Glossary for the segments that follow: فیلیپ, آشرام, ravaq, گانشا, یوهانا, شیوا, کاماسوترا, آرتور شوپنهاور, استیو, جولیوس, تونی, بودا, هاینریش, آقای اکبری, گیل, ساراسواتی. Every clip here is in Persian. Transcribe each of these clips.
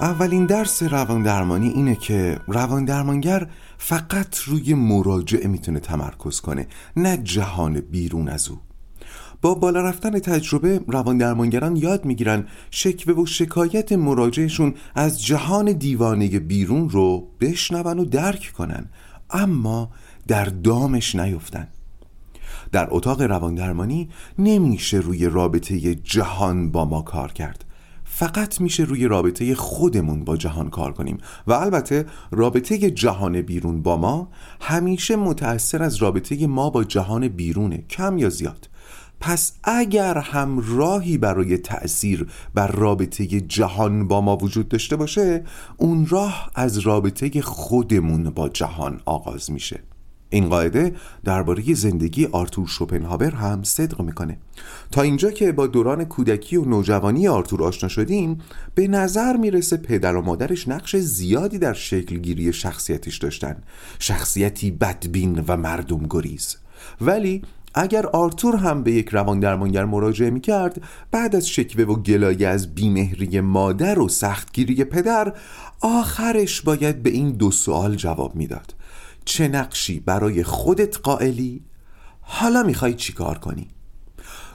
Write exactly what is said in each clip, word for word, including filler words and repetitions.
اولین درس رواندرمانی اینه که رواندرمانگر فقط روی مراجعه میتونه تمرکز کنه، نه جهان بیرون از او. با بالا رفتن تجربه رواندرمانگران یاد میگیرن شکوه و شکایت مراجعشون از جهان دیوانه بیرون رو بشنون و درک کنن، اما در دامش نیفتن. در اتاق رواندرمانی نمیشه روی رابطه جهان با ما کار کرد، فقط میشه روی رابطه خودمون با جهان کار کنیم و البته رابطه جهان بیرون با ما همیشه متأثر از رابطه ما با جهان بیرونه، کم یا زیاد. پس اگر هم راهی برای تأثیر بر رابطه جهان با ما وجود داشته باشه، اون راه از رابطه خودمون با جهان آغاز میشه. این قاعده درباره زندگی آرتور شوپنهاور هم صدق میکنه. تا اینجا که با دوران کودکی و نوجوانی آرتور آشنا شدیم، به نظر میرسه پدر و مادرش نقش زیادی در شکل گیری شخصیتش داشتن، شخصیتی بدبین و مردم گریز. ولی اگر آرتور هم به یک رواندرمانگر مراجعه میکرد، بعد از شکوه و گلایه از بیمهری مادر و سختگیری پدر، آخرش باید به این دو سوال جواب میداد: چه نقشی برای خودت قائلی؟ حالا میخوای چی کار کنی؟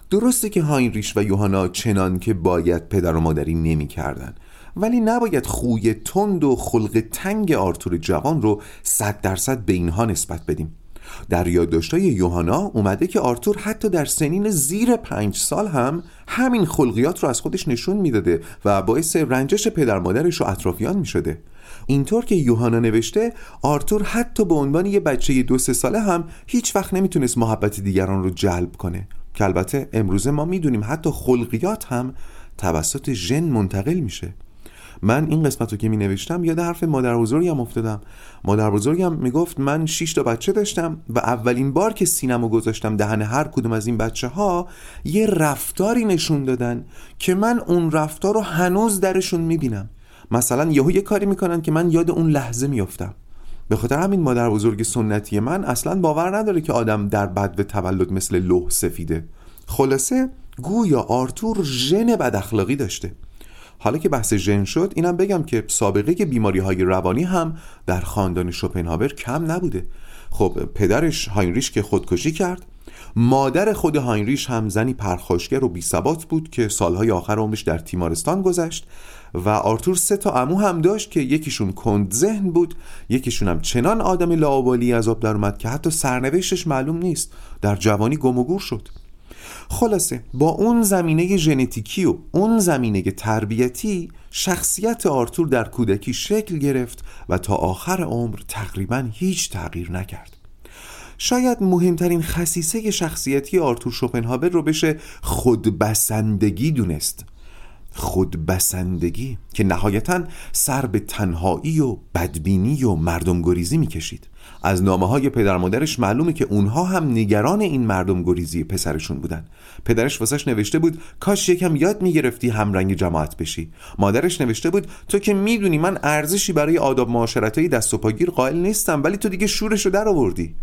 درسته که هاینریش و یوهانا چنان که باید پدر و مادری نمی کردن، ولی نباید خوی تند و خلق تنگ آرتور جوان رو صد درصد به اینها نسبت بدیم. در یادداشت‌های یوهانا اومده که آرتور حتی در سنین زیر پنج سال هم همین خلقیات رو از خودش نشون میداده و باعث رنجش پدر مادرش و اطرافیان میشده. اینطور که یوهانا نوشته، آرتور حتی به عنوان یه بچه دو سه ساله هم هیچ وقت نمیتونست محبت دیگران رو جلب کنه، که البته امروزه ما میدونیم حتی خلقیات هم توسط ژن منتقل میشه. من این قسمت رو که می نوشتم یاد حرف مادر بزرگم افتادم. مادر بزرگم می گفت من شش تا بچه داشتم و اولین بار که سینمو گذاشتم دهن هر کدوم از این بچه ها یه رفتاری نشون دادن که من اون رفتار رو هنوز درشون می بینم. مثلا یهو یه کاری می کنن که من یاد اون لحظه می افتم. به خاطر همین مادر بزرگ سنتی من اصلا باور نداره که آدم در بدو تولد مثل لوح سفیده. خلاصه گویا آرتور ژن بد اخلاقی داشته. حالا که بحث ژن شد، اینم بگم که سابقه که بیماری‌های روانی هم در خاندان شوپنهاور کم نبوده. خب پدرش هاینریش که خودکشی کرد، مادر خود هاینریش هم زنی پرخاشگر و بی‌ثبات بود که سالهای آخر عمرش در تیمارستان گذشت و آرتور سه تا عمو هم داشت که یکیشون کند ذهن بود، یکیشون هم چنان آدم لاابالی از آب در اومد که حتی سرنوشتش معلوم نیست، در جوانی گم و گور شد. خلاصه با اون زمینه ژنتیکی و اون زمینه تربیتی شخصیت آرتور در کودکی شکل گرفت و تا آخر عمر تقریباً هیچ تغییر نکرد. شاید مهمترین خصیصه شخصیتی آرتور شوپنهاور رو بشه خودبسندگی دونست. خودبسندگی که نهایتاً سر به تنهایی و بدبینی و مردمگریزی میکشید. از نامه‌های پدر مادرش معلومه که اونها هم نگران این مردمگریزی پسرشون بودن. پدرش واسش نوشته بود کاش یکم یاد میگرفتی همرنگ جماعت بشی. مادرش نوشته بود تو که میدونی من ارزشی برای آداب معاشرت‌های دست و پاگیر قائل نیستم، ولی تو دیگه شورشو در آوردی.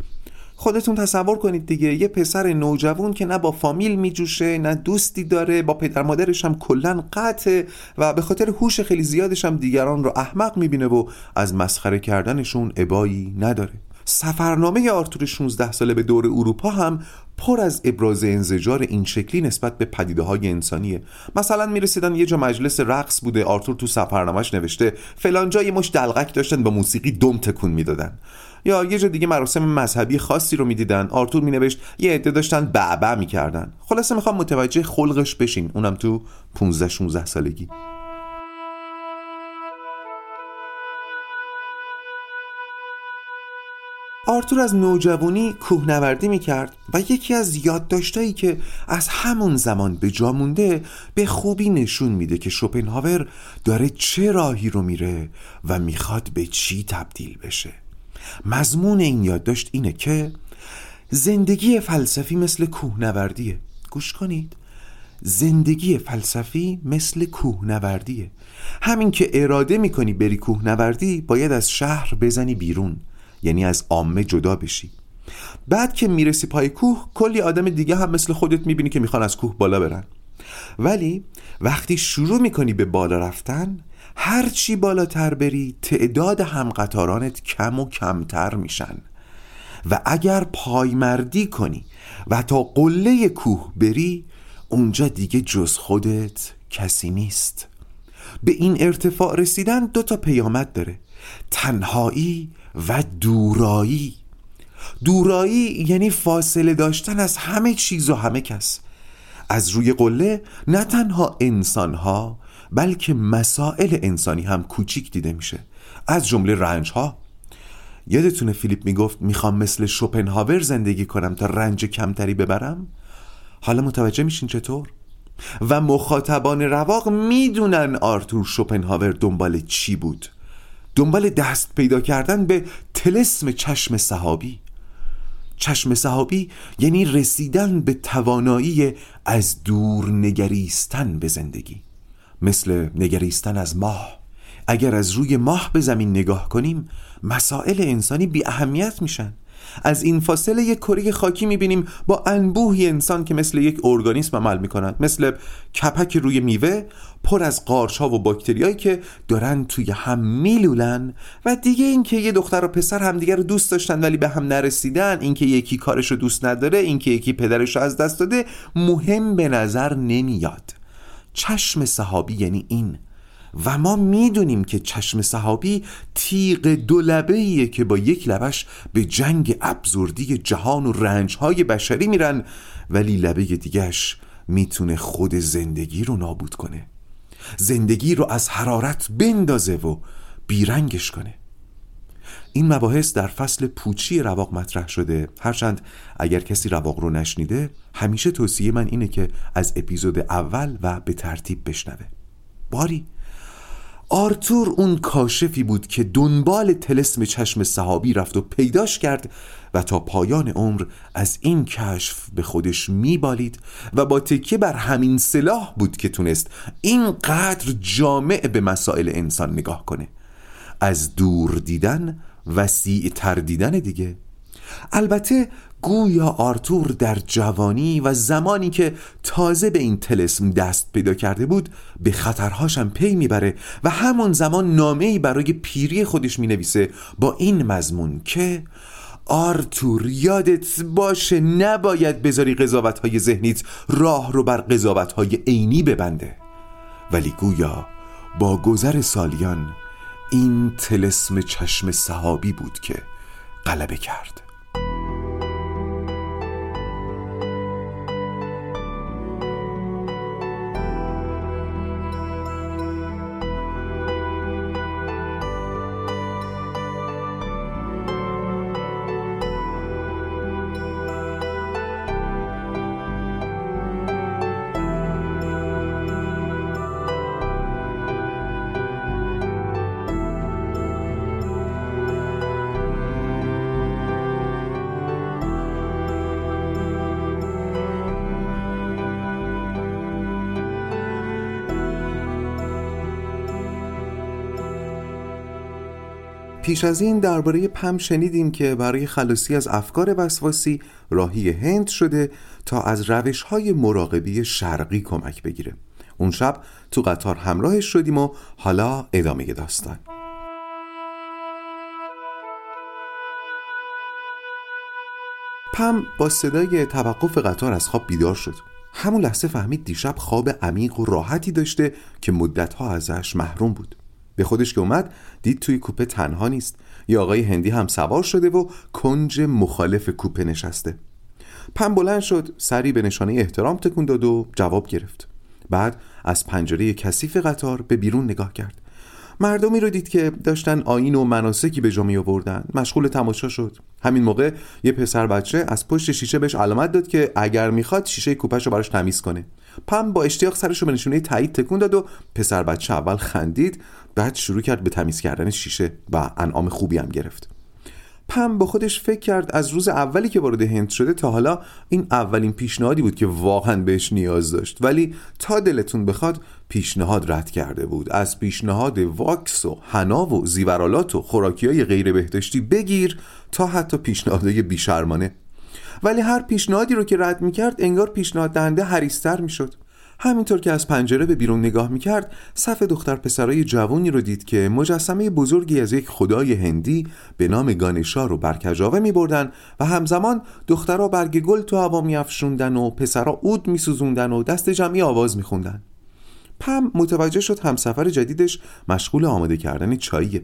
خودتون تصور کنید دیگه، یه پسر نوجوان که نه با فامیل میجوشه، نه دوستی داره، با پدر مادرش هم کلاً قطعه و به خاطر هوش خیلی زیادش هم دیگران رو احمق میبینه و از مسخره کردنشون ابایی نداره. سفرنامه آرتور شانزده ساله به دور اروپا هم پر از ابراز انزجار این شکلی نسبت به پدیده‌های انسانیه. مثلا میرسیدن یه جا مجلس رقص بوده، آرتور تو سفرنامه‌اش نوشته فلان جا یه مش دلقک داشتن با موسیقی دم تکون میدادن. یا یه جا دیگه مراسم مذهبی خاصی رو میدیدن، آرتور مینوشت یه عده داشتن بعبع میکردن. خلاصه میخوام متوجه خلقش بشین، اونم تو پانزده شانزده سالگی. آرتور از نوجوانی کوهنوردی میکرد و یکی از یادداشتایی که از همون زمان به جا مونده به خوبی نشون میده که شوپنهاور داره چه راهی رو میره و میخواد به چی تبدیل بشه. مضمون این یادداشت اینه که زندگی فلسفی مثل کوهنوردیه. گوش کنید، زندگی فلسفی مثل کوهنوردیه. همین که اراده میکنی بری کوهنوردی، باید از شهر بزنی بیرون، یعنی از عامه جدا بشی. بعد که میرسی پای کوه، کلی آدم دیگه هم مثل خودت میبینی که میخوان از کوه بالا برن. ولی وقتی شروع میکنی به بالا رفتن، هرچی بالاتر بری تعداد همقطارانت کم و کمتر میشن و اگر پایمردی کنی و تا قله کوه بری اونجا دیگه جز خودت کسی نیست. به این ارتفاع رسیدن دو تا پیامد داره: تنهایی و دورایی. دورایی یعنی فاصله داشتن از همه چیز و همه کس. از روی قله نه تنها انسانها بلکه مسائل انسانی هم کوچیک دیده میشه، از جمله رنجها. یادتونه فیلیپ میگفت میخوام مثل شوپنهاور زندگی کنم تا رنج کمتری ببرم؟ حالا متوجه میشین چطور؟ و مخاطبان رواق میدونن آرتور شوپنهاور دنبال چی بود؟ دنبال دست پیدا کردن به طلسم چشم سحابی. چشم سحابی یعنی رسیدن به توانایی از دور نگریستن به زندگی، مثل نگریستن از ماه. اگر از روی ماه به زمین نگاه کنیم مسائل انسانی بی اهمیت میشن. از این فاصله یک کره خاکی میبینیم با انبوهی انسان که مثل یک ارگانیسم عمل میکنند، مثل کپک روی میوه پر از قارچ‌ها و باکتریایی که دارن توی هم میلولن. و دیگه اینکه یه دختر و پسر همدیگه رو دوست داشتن ولی به هم نرسیدن، اینکه یکی کارش رو دوست نداره، اینکه یکی پدرش رو از دست داده، مهم به نظر نمیاد. چشم سحابی یعنی این. و ما میدونیم که چشم سحابی تیغ دولبهیه که با یک لبش به جنگ ابزردی جهان و رنجهای بشری میرن، ولی لبه دیگهش میتونه خود زندگی رو نابود کنه، زندگی رو از حرارت بندازه و بیرنگش کنه. این مباحث در فصل پوچی رواق مطرح شده، هرچند اگر کسی رواق رو نشنیده همیشه توصیه من اینه که از اپیزود اول و به ترتیب بشنوه. باری آرتور اون کاشفی بود که دنبال طلسم چشم سحابی رفت و پیداش کرد و تا پایان عمر از این کشف به خودش میبالید و با تکیه بر همین سلاح بود که تونست اینقدر جامع به مسائل انسان نگاه کنه. از دور دیدن، وسیع‌تر دیدن دیگه. البته گویا آرتور در جوانی و زمانی که تازه به این طلسم دست پیدا کرده بود به خطرهاشم پی میبره و همون زمان نامه‌ای برای پیری خودش مینویسه با این مضمون که آرتور یادت باشه نباید بذاری قضاوت‌های ذهنیت راه رو بر قضاوت‌های عینی ببنده. ولی گویا با گذر سالیان این طلسم چشم سحابی بود که غلبه کرد. پیش از این درباره پم شنیدیم که برای خلاصی از افکار وسواسی راهی هند شده تا از روش‌های مراقبه شرقی کمک بگیره. اون شب تو قطار همراهش شدیم و حالا ادامه داستان. پم با صدای توقف قطار از خواب بیدار شد. همون لحظه فهمید دیشب خواب عمیق و راحتی داشته که مدت‌ها ازش محروم بود. به خودش که اومد دید توی کوپه تنها نیست، یا آقای هندی هم سوار شده و کنج مخالف کوپه نشسته. پم بلند شد، سری به نشانه احترام تکون داد و جواب گرفت. بعد از پنجره کثیف قطار به بیرون نگاه کرد. مردمی رو دید که داشتن آیین و مناسکی به جا می آوردن. مشغول تماشا شد. همین موقع یه پسر بچه از پشت شیشه بهش علامت داد که اگر میخواد شیشه کوپه‌ش رو براش تمیز کنه. پم با اشتیاق سرش رو به نشونه تایید تکون داد و پسر بچه اول خندید، بعد شروع کرد به تمیز کردن شیشه و انعام خوبی هم گرفت. پم با خودش فکر کرد از روز اولی که وارد هند شده تا حالا این اولین پیشنهادی بود که واقعا بهش نیاز داشت، ولی تا دلتون بخواد پیشنهاد رد کرده بود. از پیشنهاد واکس و حنا و زیورالات و خوراکی‌های غیر بهداشتی بگیر تا حتی پیشنهادهای بی‌شرمانه، ولی هر پیشنهادی رو که رد می‌کرد انگار پیشنهاد دهنده حریص‌تر می‌شد. همینطور که از پنجره به بیرون نگاه میکرد، صف دختر پسرای جوانی رو دید که مجسمه بزرگی از یک خدای هندی به نام گانشا رو برکجاوه میبردن و همزمان دخترها برگ گل تو هوا میافشوندن و پسرها عود میسوزوندن و دست جمعی آواز میخوندن. پم متوجه شد همسفر جدیدش مشغول آماده کردن چاییه.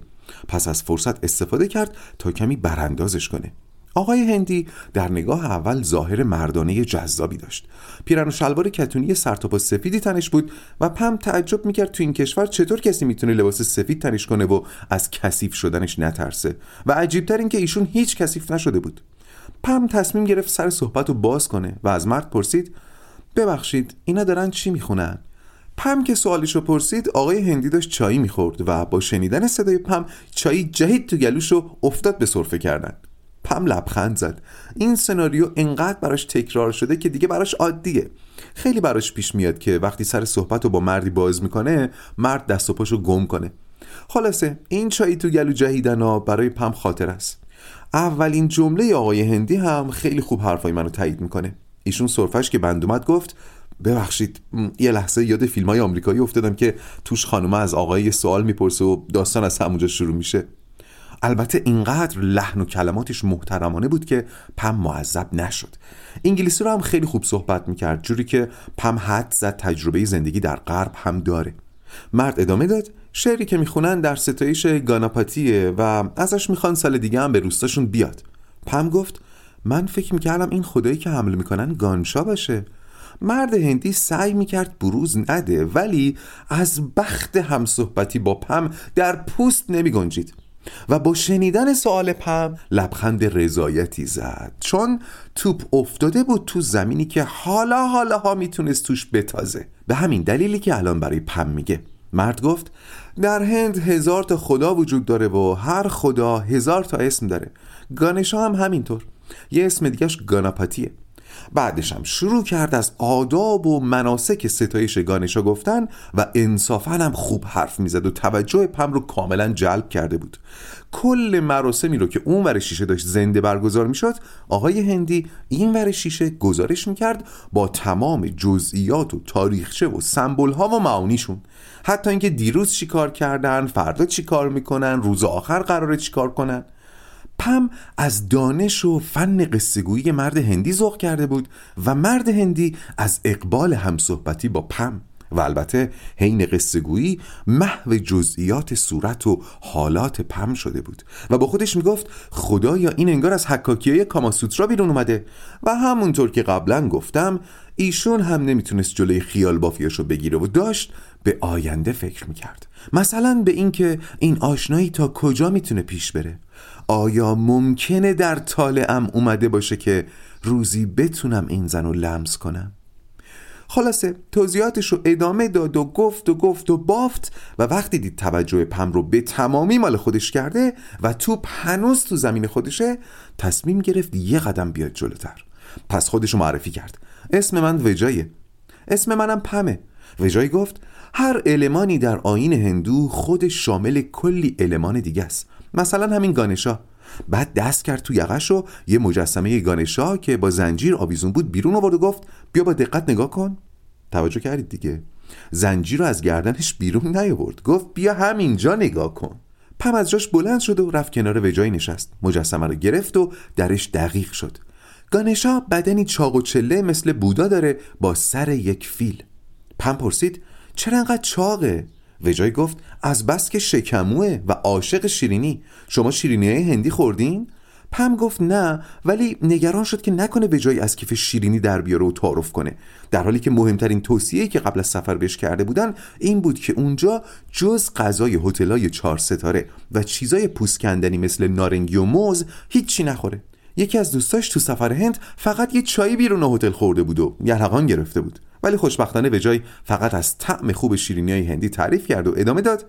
پس از فرصت استفاده کرد تا کمی براندازش کنه. آقای هندی در نگاه اول ظاهر مردانه جذابی داشت. پیراهن و شلوار کتونی سرتاپا سفیدی تنش بود و پم تعجب میکرد تو این کشور چطور کسی میتونه لباس سفید تنش کنه و از کثیف شدنش نترسه و عجیبتر این که ایشون هیچ کثیف نشده بود. پم تصمیم گرفت سر صحبت رو باز کنه و از مرد پرسید: ببخشید اینا دارن چی میخونن؟ پم که سوالشو پرسید، آقای هندی داشت چایی میخورد و با شنیدن صدای پم چایی جهید تو گلوش و افتاد به سرفه کردن. پم لبخند زد. این سناریو انقدر براش تکرار شده که دیگه براش عادیه. خیلی براش پیش میاد که وقتی سر صحبتو با مردی باز میکنه، مرد دست و پاشو گم کنه. خلاصه این چایی تو گلو جهیدن ها برای پم خاطر است. اولین جمله آقای هندی هم خیلی خوب حرفای منو تایید میکنه. ایشون سرفش که بند اومد گفت: ببخشید یه لحظه یاد فیلم‌های آمریکایی افتادم که توش خانومه از آقای سوال میپرسه و داستان از همونجا شروع میشه. البته اینقدر لحن و کلماتش محترمانه بود که پم معذب نشد. انگلیسی رو هم خیلی خوب صحبت میکرد، جوری که پم حد زد تجربه زندگی در غرب هم داره. مرد ادامه داد: شعری که میخونن در ستایش گاناپاتیه و ازش میخوان سال دیگه هم به روستاشون بیاد. پم گفت: من فکر میکردم این خدایی که حمله میکنن گانشا باشه. مرد هندی سعی میکرد بروز نده، ولی از بخت همصحبتی با پم در پوست نمیگنجید و با شنیدن سؤال پم لبخند رضایتی زد، چون توپ افتاده بود تو زمینی که حالا حالا ها میتونست توش بتازه. به همین دلیلی که الان برای پم میگه. مرد گفت: در هند هزار تا خدا وجود داره و هر خدا هزار تا اسم داره. گانشا هم همینطور، یه اسم دیگهش گاناپاتیه. بعدش هم شروع کرد از آداب و مناسک ستایش گانشا گفتن و انصافاً هم خوب حرف میزد و توجه پم رو کاملا جلب کرده بود. کل مراسمی رو که اون ور شیشه داشت زنده برگزار میشد، آقای هندی این ور شیشه گزارش میکرد با تمام جزئیات و تاریخچه و سمبول ها و معانیشون، حتی اینکه دیروز چی کار کردن، فردا چی کار میکنن، روز آخر قراره چی کار کنن. پم از دانش و فن قصه‌گویی مرد هندی ذوق کرده بود و مرد هندی از اقبال همصحبتی با پم و البته حین قصه‌گویی محو جزئیات صورت و حالات پم شده بود و با خودش میگفت: خدایا این انگار از حکاکیای کاماسوترا بیرون اومده. و همونطور که قبلا گفتم، ایشون هم نمیتونست جلوی خیال بافیاشو بگیره و داشت به آینده فکر میکرد، مثلا به این که این آشنایی تا کجا میتونه پیش بره. آیا ممکنه در طالعم اومده باشه که روزی بتونم این زن رو لمس کنم؟ خلاصه توضیحاتش رو ادامه داد و گفت و گفت و بافت و وقتی دید توجه پم رو به تمامی مال خودش کرده و توپ هنوز تو زمین خودشه، تصمیم گرفت یه قدم بیاد جلوتر. پس خودش رو معرفی کرد: اسم من وجایه. اسم منم پمه. وجای گفت: هر المانی در آیین هندو خودش شامل کلی المان دیگه است، مثلا همین گانشا. بعد دست کرد تو یقش و یه مجسمه گانشا که با زنجیر آویزون بود بیرون آورد و گفت: بیا با دقت نگاه کن. توجه کردید دیگه، زنجیر رو از گردنش بیرون نیاورد، گفت بیا همینجا نگاه کن. پم از جاش بلند شد و رفت کنار وجای نشست. مجسمه رو گرفت و درش دقیق شد. گانشا بدنی چاق و چله مثل بودا داره با سر یک فیل. پم پرسید: چرا انقدر چاقه؟ وجای گفت: از بس که شکموه و عاشق شیرینی. شما شیرینی‌های هندی خوردین؟ پم گفت نه، ولی نگران شد که نکنه وجای از کیف شیرینی در بیاره و تعارف کنه، در حالی که مهمترین توصیه‌ای که قبل از سفر بهش کرده بودن این بود که اونجا جز غذای هتل‌های چهار ستاره و چیزای پوست کندنی مثل نارنگی و موز هیچی نخوره. یکی از دوستاش تو سفر هند فقط یه چای بیرون هتل خورده بود و یلغان گرفته بود، ولی خوشبختانه به جای فقط از طعم خوب شیرینی‌های هندی تعریف کرد و ادامه داد: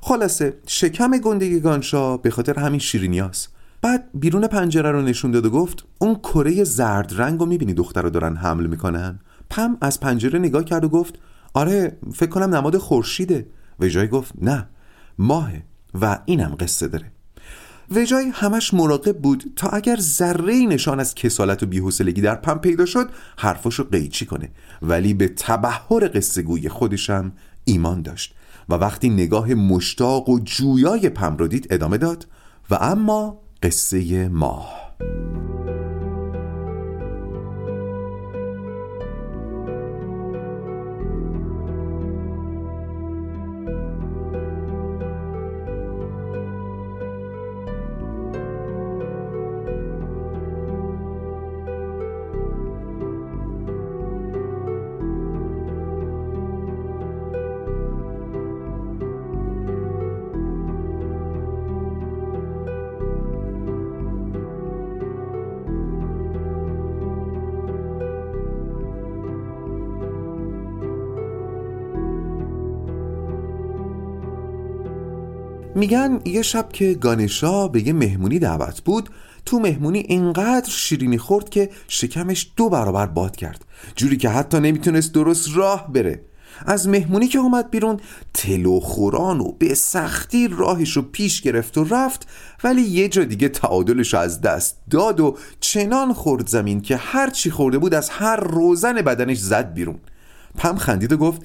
خلاصه شکم گنده گانشا به خاطر همین شیرینی‌هاست. بعد بیرون پنجره رو نشون داد و گفت: اون کره زرد رنگو می‌بینی دخترا دارن حمل می‌کنن؟ پم از پنجره نگاه کرد و گفت: آره، فکر کنم نماد خورشیده. وجای گفت: نه، ماهه و اینم قصه داره. وجای همش مراقب بود تا اگر ذره‌ای نشان از کسالت و بی‌حوصلگی در پم پیدا شد حرفاشو قیچی کنه، ولی به تبحر قصه گوی خودشم ایمان داشت و وقتی نگاه مشتاق و جویای پم رو دید ادامه داد. و اما قصه ماه. میگن یه شب که گانشا به یه مهمونی دعوت بود، تو مهمونی اینقدر شیرینی خورد که شکمش دو برابر باد کرد، جوری که حتی نمیتونست درست راه بره. از مهمونی که اومد بیرون تلو خوران و به سختی راهش رو پیش گرفت و رفت، ولی یه جا دیگه تعادلش از دست داد و چنان خورد زمین که هر چی خورده بود از هر روزن بدنش زد بیرون. پم خندید و گفت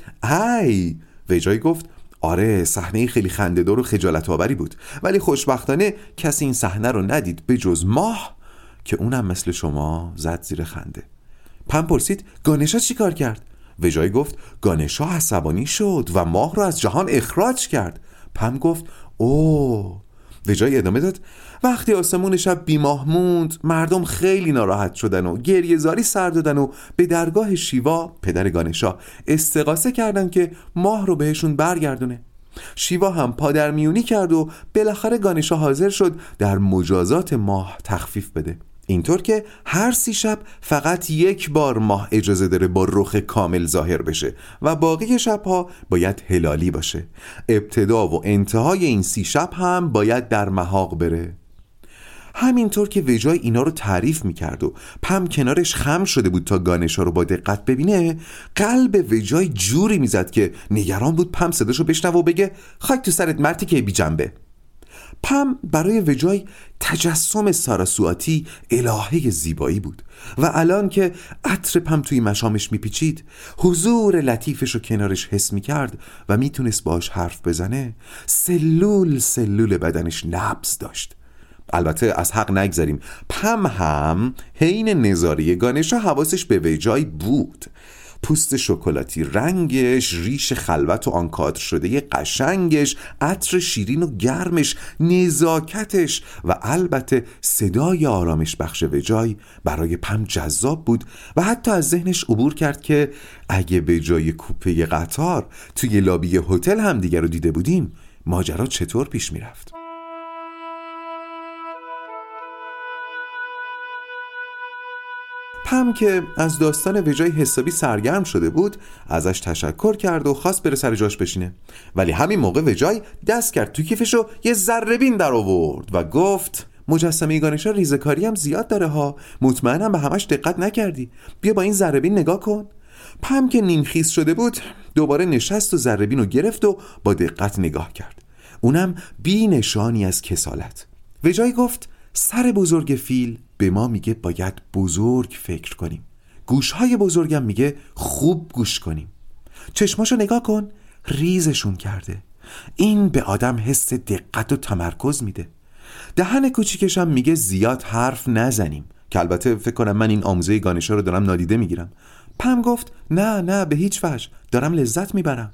ای، و جایی گفت آره، صحنه خیلی خنده‌دار و خجالت‌آوری بود، ولی خوشبختانه کسی این صحنه رو ندید به جز ماه که اونم مثل شما زد زیر خنده. پم پرسید گانشا چی کار کرد؟ وجای گفت گانشا عصبانی شد و ماه رو از جهان اخراج کرد. پم گفت اوه. وجای ادامه داد وقتی آسمون شب بی ماه موند مردم خیلی ناراحت شدن و گریه زاری سر دادن و به درگاه شیوا پدر گانشا استغاثه کردن که ماه رو بهشون برگردونه. شیوا هم پادرمیونی کرد و بالاخره گانشا حاضر شد در مجازات ماه تخفیف بده، اینطور که هر سی شب فقط یک بار ماه اجازه داره با رخ کامل ظاهر بشه و باقی شبها باید هلالی باشه. ابتدا و انتهای این سی شب هم باید در محاق بره. همینطور که وجای اینا رو تعریف میکرد و پم کنارش خم شده بود تا گانشا رو با دقت ببینه، قلب وجای جوری میزد که نگران بود پم صداشو بشنوه و بگه خاک تو سرت مرتی که بی جنبه. پم برای وجای تجسم ساراسواتی الهه زیبایی بود و الان که عطر پم توی مشامش میپیچید، حضور لطیفش رو کنارش حس میکرد و میتونست باش حرف بزنه. سلول سلول بدنش نبض داشت. البته از حق نگذریم، پم هم حین نظاره گانشا حواسش به وجای بود. پوست شکلاتی رنگش، ریش خلوت و آنکادر شده قشنگش، عطر شیرین و گرمش، نزاکتش و البته صدای آرامش بخش وجای برای پم جذاب بود و حتی از ذهنش عبور کرد که اگه به جای کوپه قطار توی لابی هتل هم دیگر رو دیده بودیم ماجرا چطور پیش می رفت؟ پم که از داستان وجای حسابی سرگرم شده بود ازش تشکر کرد و خواست بره سر جاش بشینه، ولی همین موقع وجای دست کرد تو کیفش و یه ذره بین در آورد و گفت مجسمه گانشا ریزکاری هم زیاد داره ها، مطمئنم به همش دقت نکردی، بیا با این ذره بین نگاه کن. پم که نیمخیز شده بود دوباره نشست و ذره بین رو گرفت و با دقت نگاه کرد، اونم بی نشانی از کسالت. وجای گفت سر بزرگ فیل به ما میگه باید بزرگ فکر کنیم، گوشهای بزرگم میگه خوب گوش کنیم، چشماشو نگاه کن ریزشون کرده، این به آدم حس دقت و تمرکز میده، دهن کوچیکشم میگه زیاد حرف نزنیم، که البته فکر کنم من این آموزه گانشا رو دارم نادیده میگیرم. پم گفت نه نه به هیچ وجه، دارم لذت میبرم.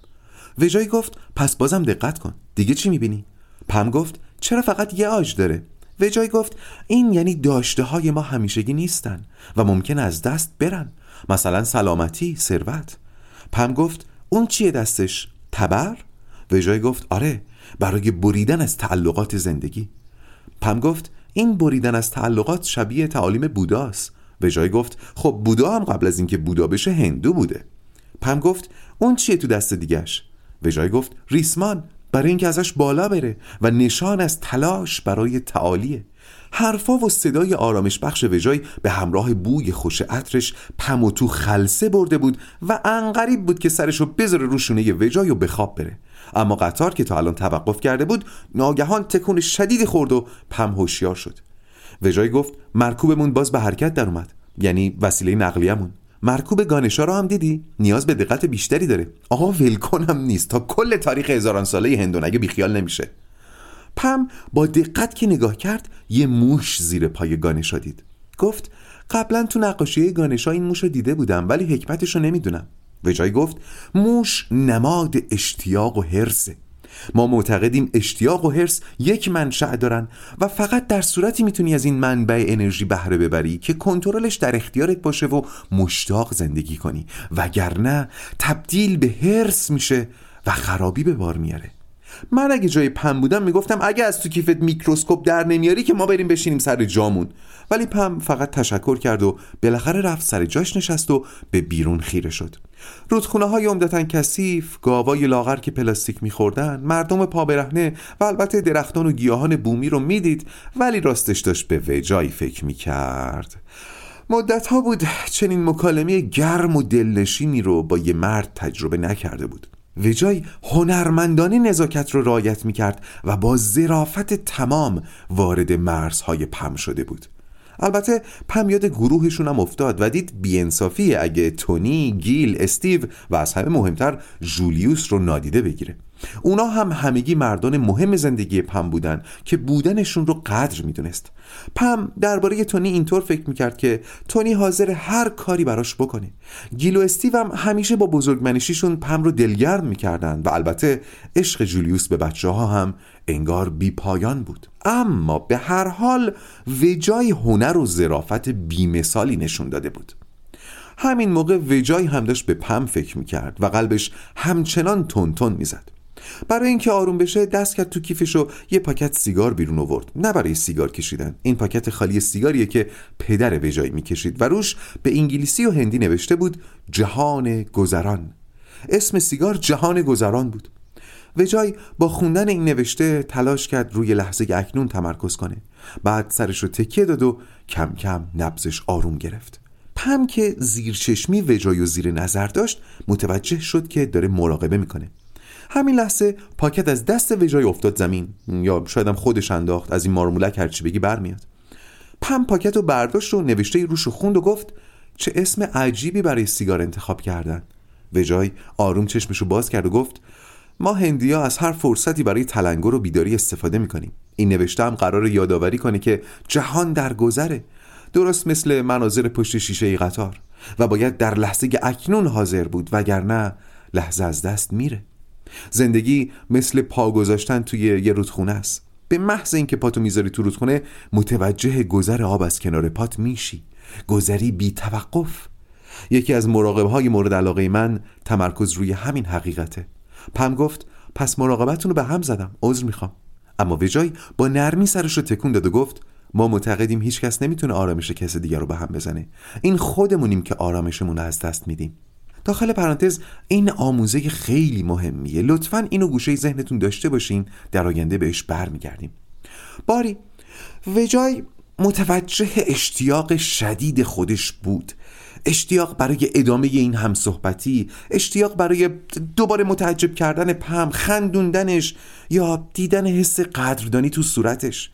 وجای گفت پس بازم دقت کن، دیگه چی میبینی؟ پم گفت چرا فقط یه آج داره؟ وجای گفت این یعنی داشته های ما همیشگی نیستن و ممکن از دست برن، مثلا سلامتی، ثروت. پم گفت اون چیه دستش؟ تبر؟ وجای گفت آره، برای بریدن از تعلقات زندگی. پم گفت این بریدن از تعلقات شبیه تعالیم بوداست. وجای گفت خب بودا هم قبل از اینکه بودا بشه هندو بوده. پم گفت اون چیه تو دست دیگش؟ وجای گفت ریسمان، برای اینکه ازش بالا بره و نشان از تلاش برای تعالیه. حرفا و صدای آرامش بخش وجای به همراه بوی خوش عطرش پم و تو خلسه برده بود و عنقریب بود که سرشو بذاره رو شونه وجای و به خواب بره. اما قطار که تا الان توقف کرده بود ناگهان تکون شدیدی خورد و پم هوشیار شد. وجای گفت مرکوبمون باز به حرکت در اومد، یعنی وسیله نقلیه‌مون. مرکوب گانشا رو هم دیدی؟ نیاز به دقت بیشتری داره. آقا ولکن هم نیست، تا کل تاریخ هزاران ساله هندونگه بیخیال نمیشه. پم با دقت که نگاه کرد یه موش زیر پای گانشا دید. گفت قبلا تو نقاشیه گانشا این موش رو دیده بودم ولی حکمتش رو نمیدونم. وجای گفت موش نماد اشتیاق و حرصه. ما معتقدیم اشتیاق و حرص یک منشأ دارن و فقط در صورتی میتونی از این منبع انرژی بهره ببری که کنترلش در اختیارت باشه و مشتاق زندگی کنی، وگرنه تبدیل به حرص میشه و خرابی به بار میاره. من اگه جای پم بودم میگفتم اگه از تو کیفت میکروسکوپ در نمیاری که ما بریم بشینیم سر جامون، ولی پم فقط تشکر کرد و بالاخره رفت سر جاش نشست و به بیرون خیره شد. رودخونه‌های عمدتاً کثیف، گاوای لاغر که پلاستیک می‌خوردن، مردم پابرهنه و البته درختان و گیاهان بومی رو میدید، ولی راستش داشت به وجای فکر می‌کرد. مدت‌ها بود چنین مکالمه گرم و دلنشینی رو با یه مرد تجربه نکرده بود. وجای هنرمندانه نزاکت رو رعایت می‌کرد و با ظرافت تمام وارد مرزهای پم شده بود. البته پم یاد گروهشون هم افتاد و دید بی‌انصافیه اگه تونی، گیل، استیو و از همه مهمتر جولیوس رو نادیده بگیره. اونا هم همگی مردان مهم زندگی پم بودن که بودنشون رو قدر میدونست. پم درباره تونی اینطور فکر میکرد که تونی حاضر هر کاری براش بکنه. گیل و استیو هم همیشه با بزرگمنشیشون پم رو دلگرم میکردن و البته عشق جولیوس به بچه ها هم انگار بی پایان بود. اما به هر حال وجای هنر و ظرافت بی‌مثالی نشون داده بود. همین موقع وجای هم داشت به پم فکر میکرد و قلبش همچنان تون تون میزد. برای اینکه آروم بشه دست کرد تو کیفش و یه پاکت سیگار بیرون آورد. نه برای سیگار کشیدن، این پاکت خالی سیگاریه که پدر وجای میکشید و روش به انگلیسی و هندی نوشته بود جهان گذران. اسم سیگار جهان گذران بود. وجای با خوندن این نوشته تلاش کرد روی لحظه اکنون تمرکز کنه. بعد سرش رو تکیه داد و کم کم نبضش آروم گرفت. پم که زیر چشمی وجای و زیر نظر داشت متوجه شد که داره مراقبه میکنه. همین لحظه پاکت از دست وجای افتاد زمین، یا شاید هم خودش انداخت، از این مارمولک هرچی بگی برمیاد. پم پاکت رو برداشت و نوشته روش رو خوند و گفت چه اسم عجیبی برای سیگار انتخاب کردن. وجای آروم چشمش رو باز کرد و گفت ما هندی‌ها از هر فرصتی برای تلنگر و بیداری استفاده می‌کنیم. این نوشته هم قرار یادآوری کنه که جهان در گذره، درست مثل مناظر پشت شیشه قطار، و باید در لحظه اکنون حاضر بود وگرنه لحظه از دست میره. زندگی مثل پا گذاشتن توی یه رودخونه است. به محض اینکه پاتو میذاری تو رودخونه متوجه گذر آب از کنار پات میشی، گذری بی توقف. یکی از مراقبه‌های مورد علاقه من تمرکز روی همین حقیقته. پم گفت پس مراقبتون رو به هم زدم، عذر میخوام. اما وجای با نرمی سرش رو تکون داد و گفت ما معتقدیم هیچ کس نمیتونه آرامش کس دیگر رو به هم بزنه. این خودمونیم که آرامشمون رو از دست میدیم. داخل پرانتز این آموزه خیلی مهمیه، لطفاً اینو گوشه ذهنتون داشته باشین، در آینده بهش برمیگردیم. باری وجای متوجه اشتیاق شدید خودش بود، اشتیاق برای ادامه این همصحبتی، اشتیاق برای دوباره متعجب کردن پم، خندوندنش یا دیدن حس قدردانی تو صورتش.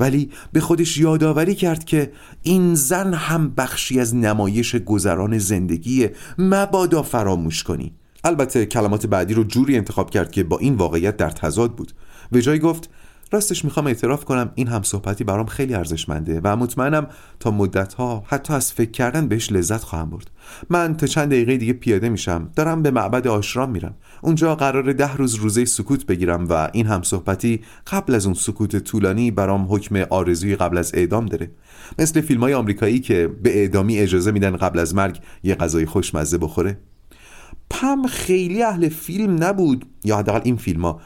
ولی به خودش یادآوری کرد که این زن هم بخشی از نمایش گذران زندگیه، مبادا فراموش کنی. البته کلمات بعدی رو جوری انتخاب کرد که با این واقعیت در تضاد بود. وجای گفت راستش میخوام اعتراف کنم این هم صحبتی برام خیلی ارزشمنده و مطمئنم تا مدتها حتی از فکر کردن بهش لذت خواهم برد. من تا چند دقیقه دیگه پیاده میشم، دارم به معبد آشرام میرم. اونجا قراره ده روز روزه سکوت بگیرم و این هم صحبتی قبل از اون سکوت طولانی برام حکم آرزوی قبل از اعدام داره، مثل فیلم‌های آمریکایی که به اعدامی اجازه میدن قبل از مرگ یه غذای خوشمزه بخوره. پم خیلی اهل فیلم نبود، یا حداقل این فیلم‌ها،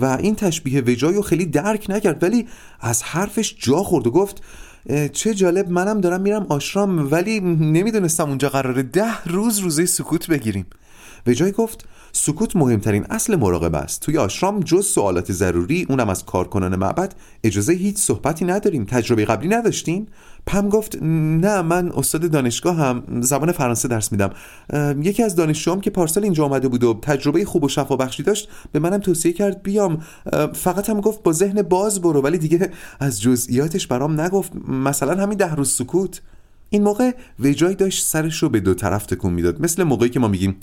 و این تشبیه وجایو خیلی درک نکرد، ولی از حرفش جا خورد و گفت چه جالب، منم دارم میرم آشرام ولی نمیدونستم اونجا قراره ده روز روزه سکوت بگیریم. به جای گفت سکوت مهمترین اصل مراقبه است. توی آشرام جز سوالات ضروری، اونم از کارکنان معبد، اجازه هیچ صحبتی نداریم. تجربه قبلی نداشتین؟ پم گفت نه، من استاد دانشگاه هم زبان فرانسه درس میدم. یکی از دانشجوام که پارسال اینجا آمده بود و تجربه خوب و شفابخشی داشت به منم توصیه کرد بیام. فقط هم گفت با ذهن باز برو، ولی دیگه از جزئیاتش برام نگفت، مثلا همین ده روز سکوت. این موقع ویجای داشت سرشو به دو طرف تکون میداد، مثل موقعی که ما میگیم.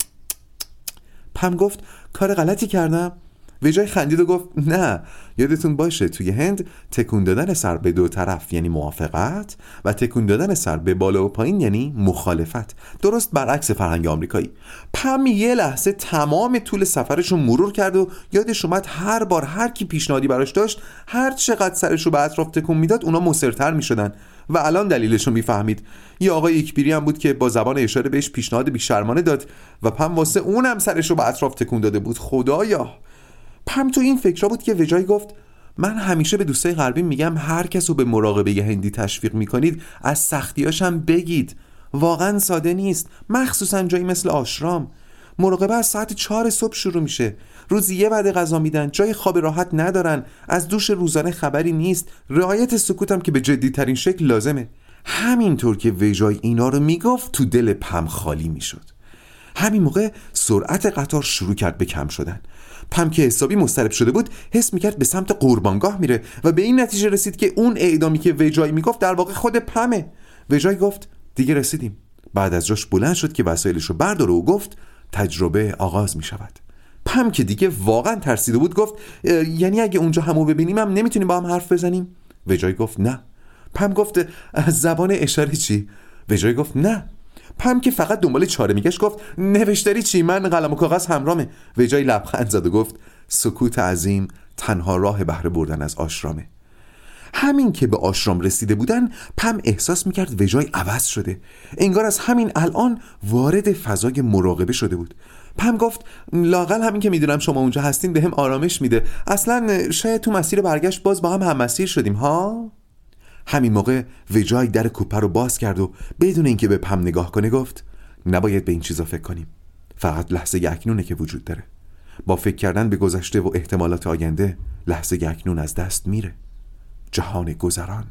پم گفت کار غلطی کردم؟ ویجای خندید و گفت نه، یادتون باشه توی هند تکون دادن سر به دو طرف یعنی موافقت و تکون دادن سر به بالا و پایین یعنی مخالفت، درست برعکس فرهنگ آمریکایی. پم یه لحظه تمام طول سفرشو مرور کرد و یادش اومد هر بار هر کی پیشنهادی براش داشت هر چقدر سرشو به اطراف تکون میداد اونا مصرتر میشدن و الان دلیلشو میفهمید. یه آقای اکبری هم بود که با زبان اشاره بهش پیشنهاد بی‌شرمانه داد و پم واسه اونم سرشو به اطراف تکون داده بود. خدایا، پم تو این فکرها بود که وجای گفت من همیشه به دوستای غربی میگم هر کسو به مراقبه هندی تشویق میکنید از سختیاش هم بگید، واقعا ساده نیست، مخصوصا جایی مثل آشرام. مراقبه از ساعت چهار صبح شروع میشه، روزی یه وعده غذا میدن، جای خواب راحت ندارن، از دوش روزانه خبری نیست، رعایت سکوت هم که به جدی ترین شکل لازمه. همینطور که ویجای اینا رو میگفت تو دل پم خالی میشد. همین موقع سرعت قطار شروع کرد به کم شدن. پم که حسابی مضطرب شده بود حس میکرد به سمت قربانگاه میره و به این نتیجه رسید که اون اعدامی که ویجای میگفت در واقع خود پمه. ویجای گفت دیگه رسیدیم. بعد از جاش بلند شد که وسایلش رو برداره و گفت تجربه آغاز می شود. پم که دیگه واقعا ترسیده بود گفت یعنی اگه اونجا همو ببینیم هم نمیتونیم با هم حرف بزنیم؟ ویجای گفت نه. پم گفت از زبان اشاره چی؟ ویجای گفت نه. پم که فقط دنبال چاره میگشت گفت نوشتاری چی؟ من قلم و کاغذ همرامه. ویجای لبخند زد و گفت سکوت عظیم تنها راه بهره بردن از آشرامه. همین که به آشرام رسیده بودن پم احساس میکرد وجای عوض شده، انگار از همین الان وارد فضای مراقبه شده بود. پم گفت لاقل همین که میدونم شما اونجا هستین بهم آرامش میده، اصلا شاید تو مسیر برگشت باز با هم هم مسیر شدیم ها. همین موقع وجای در کوپه رو باز کرد و بدون اینکه به پم نگاه کنه گفت نباید به این چیزا فکر کنیم، فقط لحظه اکنونه که وجود داره. با فکر کردن به گذشته و احتمالات آینده لحظه اکنون از دست میره، جهان گذران.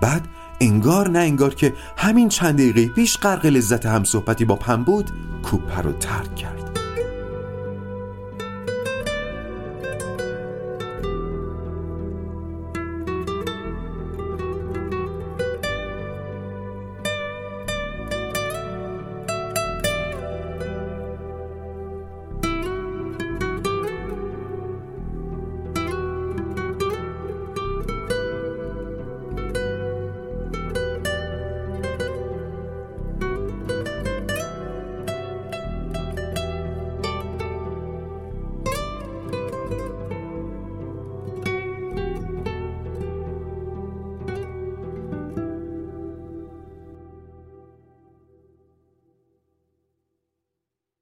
بعد انگار نه انگار که همین چند دقیقه پیش غرق لذت همصحبتی با پم بود، کوپه رو ترک کرد.